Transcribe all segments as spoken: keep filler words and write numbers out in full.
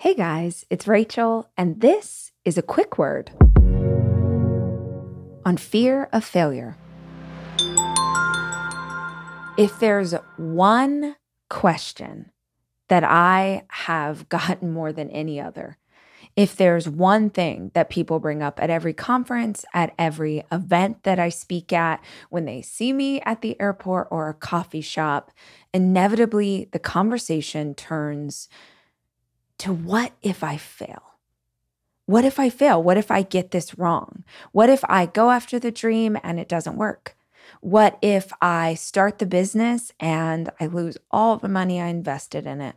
Hey guys, it's Rachel, and this is a quick word on fear of failure. If there's one question that I have gotten more than any other, if there's one thing that people bring up at every conference, at every event that I speak at, when they see me at the airport or a coffee shop, inevitably the conversation turns to what if I fail? What if I fail? What if I get this wrong? What if I go after the dream and it doesn't work? What if I start the business and I lose all the money I invested in it?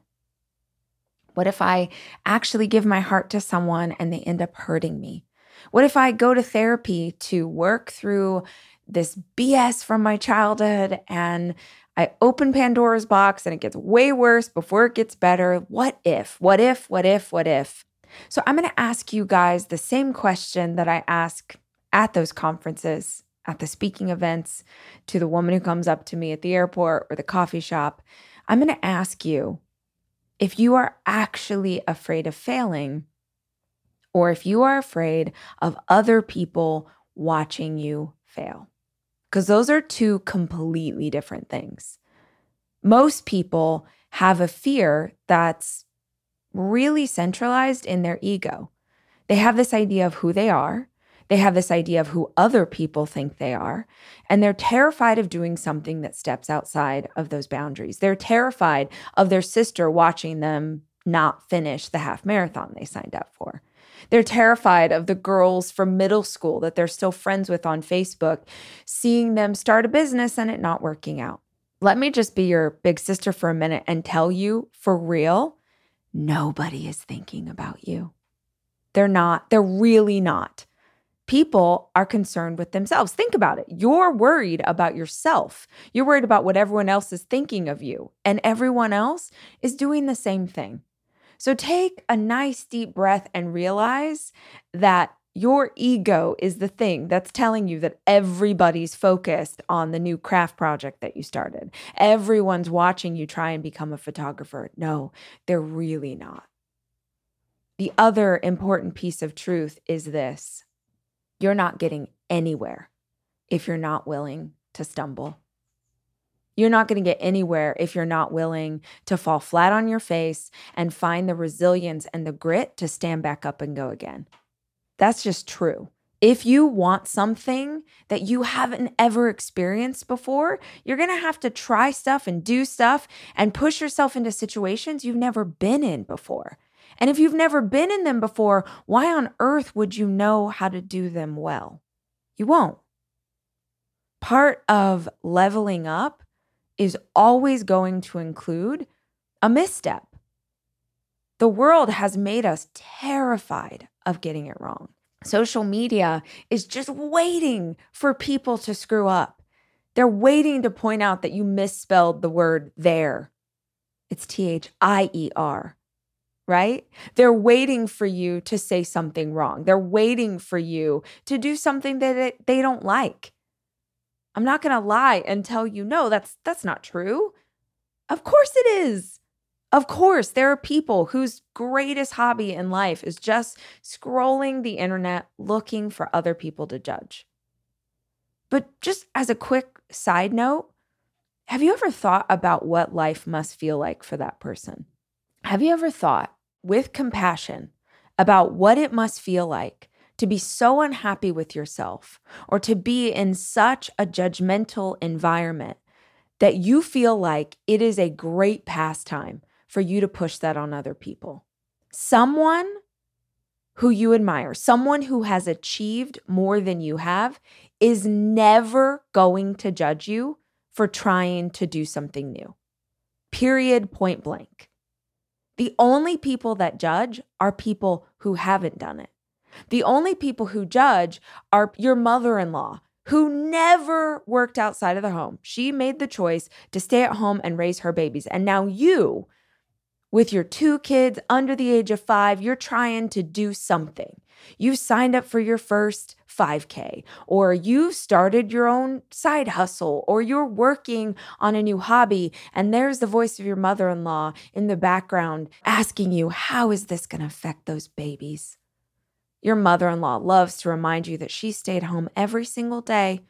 What if I actually give my heart to someone and they end up hurting me? What if I go to therapy to work through this B S from my childhood and I open Pandora's box and it gets way worse before it gets better? What if? What if? What if? What if? So I'm going to ask you guys the same question that I ask at those conferences, at the speaking events, to the woman who comes up to me at the airport or the coffee shop. I'm going to ask you, if you are actually afraid of failing, or if you are afraid of other people watching you fail, because those are two completely different things. Most people have a fear that's really centralized in their ego. They have this idea of who they are. They have this idea of who other people think they are, and they're terrified of doing something that steps outside of those boundaries. They're terrified of their sister watching them not finish the half marathon they signed up for. They're terrified of the girls from middle school that they're still friends with on Facebook, seeing them start a business and it not working out. Let me just be your big sister for a minute and tell you, for real, nobody is thinking about you. They're not. They're really not. People are concerned with themselves. Think about it. You're worried about yourself. You're worried about what everyone else is thinking of you, and everyone else is doing the same thing. So take a nice deep breath and realize that your ego is the thing that's telling you that everybody's focused on the new craft project that you started. Everyone's watching you try and become a photographer. No, they're really not. The other important piece of truth is this. You're not getting anywhere if you're not willing to stumble. You're not going to get anywhere if you're not willing to fall flat on your face and find the resilience and the grit to stand back up and go again. That's just true. If you want something that you haven't ever experienced before, you're going to have to try stuff and do stuff and push yourself into situations you've never been in before. And if you've never been in them before, why on earth would you know how to do them well? You won't. Part of leveling up is always going to include a misstep. The world has made us terrified of getting it wrong. Social media is just waiting for people to screw up. They're waiting to point out that you misspelled the word there. It's T H I E R. Right? They're waiting for you to say something wrong. They're waiting for you to do something that they don't like. I'm not going to lie and tell you, no, that's that's not true. Of course it is. Of course, there are people whose greatest hobby in life is just scrolling the internet looking for other people to judge. But just as a quick side note, have you ever thought about what life must feel like for that person? Have you ever thought with compassion about what it must feel like to be so unhappy with yourself or to be in such a judgmental environment that you feel like it is a great pastime for you to push that on other people? Someone who you admire, someone who has achieved more than you have, is never going to judge you for trying to do something new. Period, point blank. The only people that judge are people who haven't done it. The only people who judge are your mother-in-law, who never worked outside of the home. She made the choice to stay at home and raise her babies. And now you with your two kids under the age of five, you're trying to do something. You signed up for your first five K, or you started your own side hustle, or you're working on a new hobby, and there's the voice of your mother-in-law in the background asking you, how is this going to affect those babies? Your mother-in-law loves to remind you that she stayed home every single day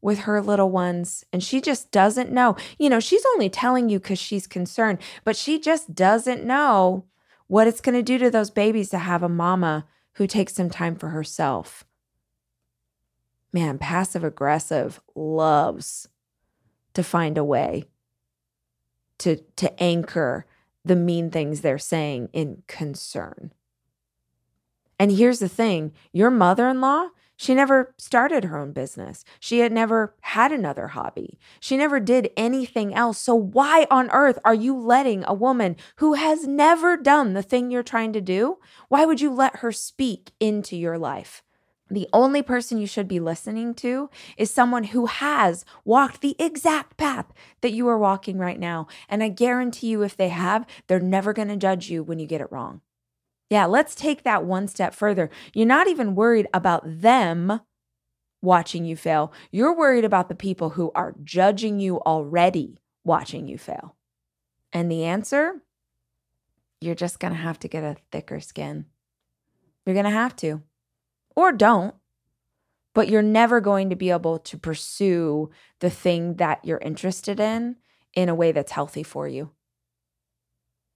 with her little ones, and she just doesn't know. You know, she's only telling you because she's concerned, but she just doesn't know what it's going to do to those babies to have a mama who takes some time for herself. Man, passive-aggressive loves to find a way to, to anchor the mean things they're saying in concern. And here's the thing, your mother-in-law, she never started her own business. She had never had another hobby. She never did anything else. So why on earth are you letting a woman who has never done the thing you're trying to do? Why would you let her speak into your life? The only person you should be listening to is someone who has walked the exact path that you are walking right now. And I guarantee you, if they have, they're never going to judge you when you get it wrong. Yeah, let's take that one step further. You're not even worried about them watching you fail. You're worried about the people who are judging you already watching you fail. And the answer, you're just going to have to get a thicker skin. You're going to have to, or don't, but you're never going to be able to pursue the thing that you're interested in in a way that's healthy for you.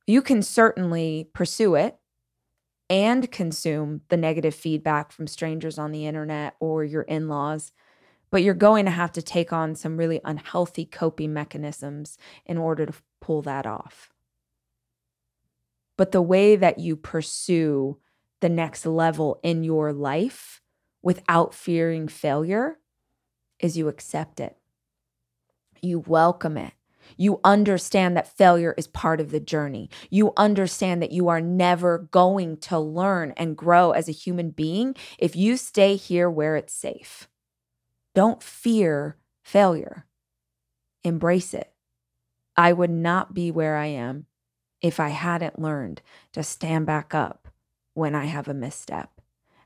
You can certainly pursue it and consume the negative feedback from strangers on the internet or your in-laws, but you're going to have to take on some really unhealthy coping mechanisms in order to pull that off. But the way that you pursue the next level in your life without fearing failure is you accept it. You welcome it. You understand that failure is part of the journey. You understand that you are never going to learn and grow as a human being if you stay here where it's safe. Don't fear failure. Embrace it. I would not be where I am if I hadn't learned to stand back up when I have a misstep.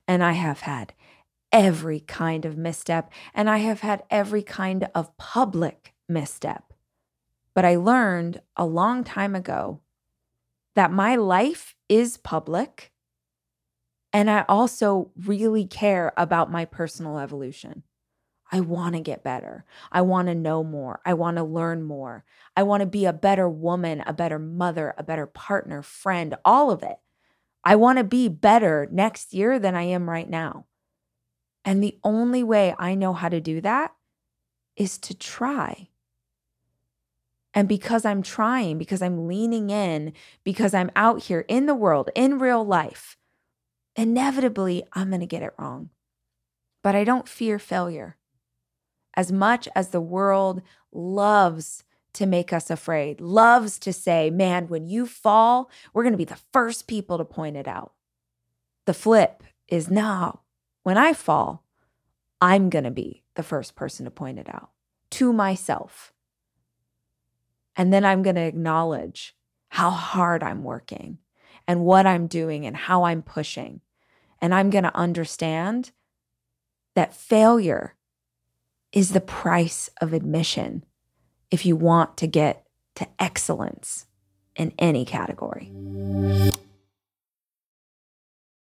And I have had every kind of misstep, and I have had every kind of public misstep. But I learned a long time ago that my life is public, and I also really care about my personal evolution. I want to get better. I want to know more. I want to learn more. I want to be a better woman, a better mother, a better partner, friend, all of it. I want to be better next year than I am right now. And the only way I know how to do that is to try. And because I'm trying, because I'm leaning in, because I'm out here in the world, in real life, inevitably I'm going to get it wrong. But I don't fear failure. As much as the world loves to make us afraid, loves to say, man, when you fall, we're going to be the first people to point it out. The flip is, no, when I fall, I'm going to be the first person to point it out to myself. And then I'm going to acknowledge how hard I'm working and what I'm doing and how I'm pushing. And I'm going to understand that failure is the price of admission if you want to get to excellence in any category.